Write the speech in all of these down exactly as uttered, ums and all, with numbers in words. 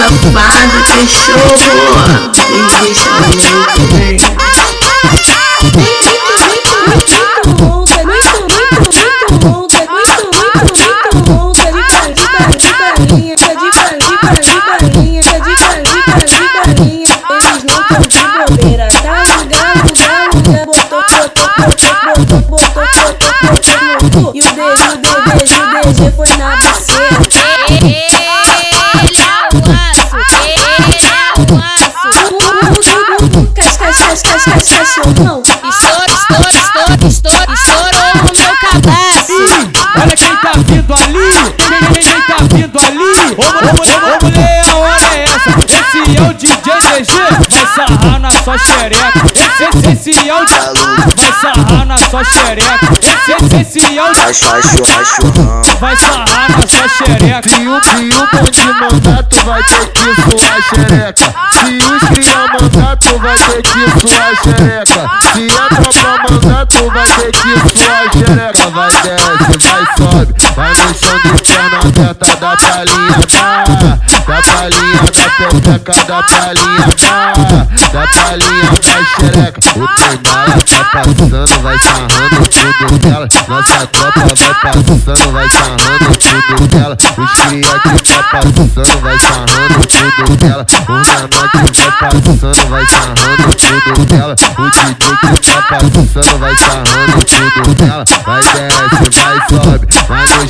safado que chorou. Ninguém chorou bem. Muito, muito, muito, muito ronca. Muito, muito, muito ronca. E o D G, o D G foi na buceta. Ele é o manso, ele é o manso. Cach, cach, cach, cach, cach, cachorrão. Estouro, estouro, estouro, estouro, estourou no meu cabaço. Olha quem tá vindo ali, quem, quem tá vindo ali. Ô mulher, a hora é essa. Esse é o D J D G, vai sarrar na sua xereca. Esse, esse é o D J, vai sarrar na sua xereca. Esse é o cachorrão, vai sarrar na sua xereca. Se o criou pode mandar, tu vai ter que suar xereca. Se os criou mandar, tu vai ter que suar xereca. Se a tropa mandar, tu vai ter que suar xereca. Vai desce, vai sobe, vai no chão de perna aberta. Da palinha da, da palinha da peteca. Da palinha da, da palinha da xereca. O trem-bala tá passando, vai sarrando tudo dela. Nossa tropa vai passando, vai sarrando tudo dela. Os criados vai passando, vai sarrando tudo dela. O Nanaki vai passando, vai sarrando tudo dela. O D J vai passando, vai sarrando tudo dela. Vai desce, vai sobe, vai no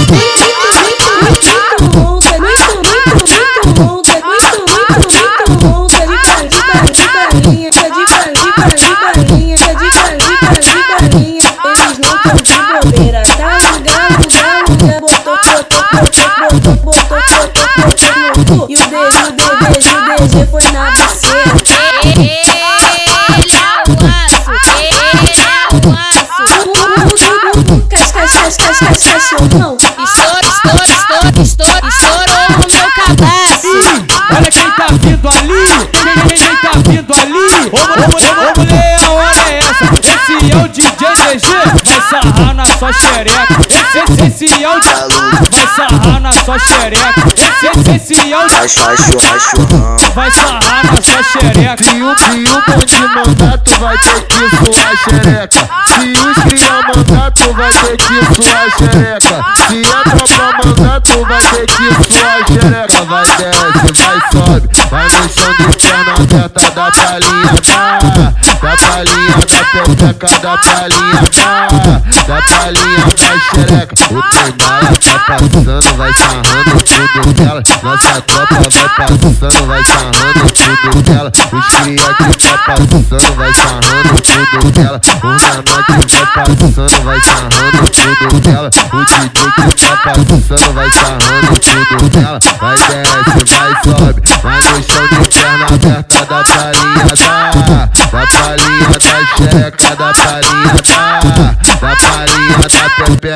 Muito, muito, muito ronca. Muito, muito, muito ronca. Muito, muito, muito ronca. De balinha, de balinha, de balinha, de balinha, de balinha. Eles não tão de bobeira. Tá no galo, galo, galo. Botou, botou, botou, botou, botou, botou. E o D G, o D G, o D G foi na buceta. Estouro, estouro, estouro, estouro, estourou no meu cabaço. Olha quem tá vindo ali, quem, quem tá vindo ali. Ô mulher, a hora é essa. Esse é o D J D G, vai sarrar na sua xereca. Esse, esse é o D J, vai sarrar na sua xereca. Esse, esse é o D J, vai sarrar na sua xereca. Se o criou pode mandar, tu vai ter que suar xereca. Se os criou mandar, tu vai ter que suar xereca. Se a tropa mandar, tu vai ter que suar xereca. Vai desce, vai sobe, vai no chão de perna aberta. Da palinha da, da palinha da peteca. Da palinha da, da palinha da xereca. O trem-bala tá passando, vai sarrando tudo dela. Nossa tropa vai passando, vai sarrando tudo dela. Os criados vai passando, vai sarrando tudo dela. O Nanaki vai passando, vai sarrando tudo dela. O D J vai passando, vai sarrando tudo dela. Vai desce, vai sobe, vai no chão de perna aberta. Da palinha da, da palinha da xereca. Da palinha da, da palinha da pepeca.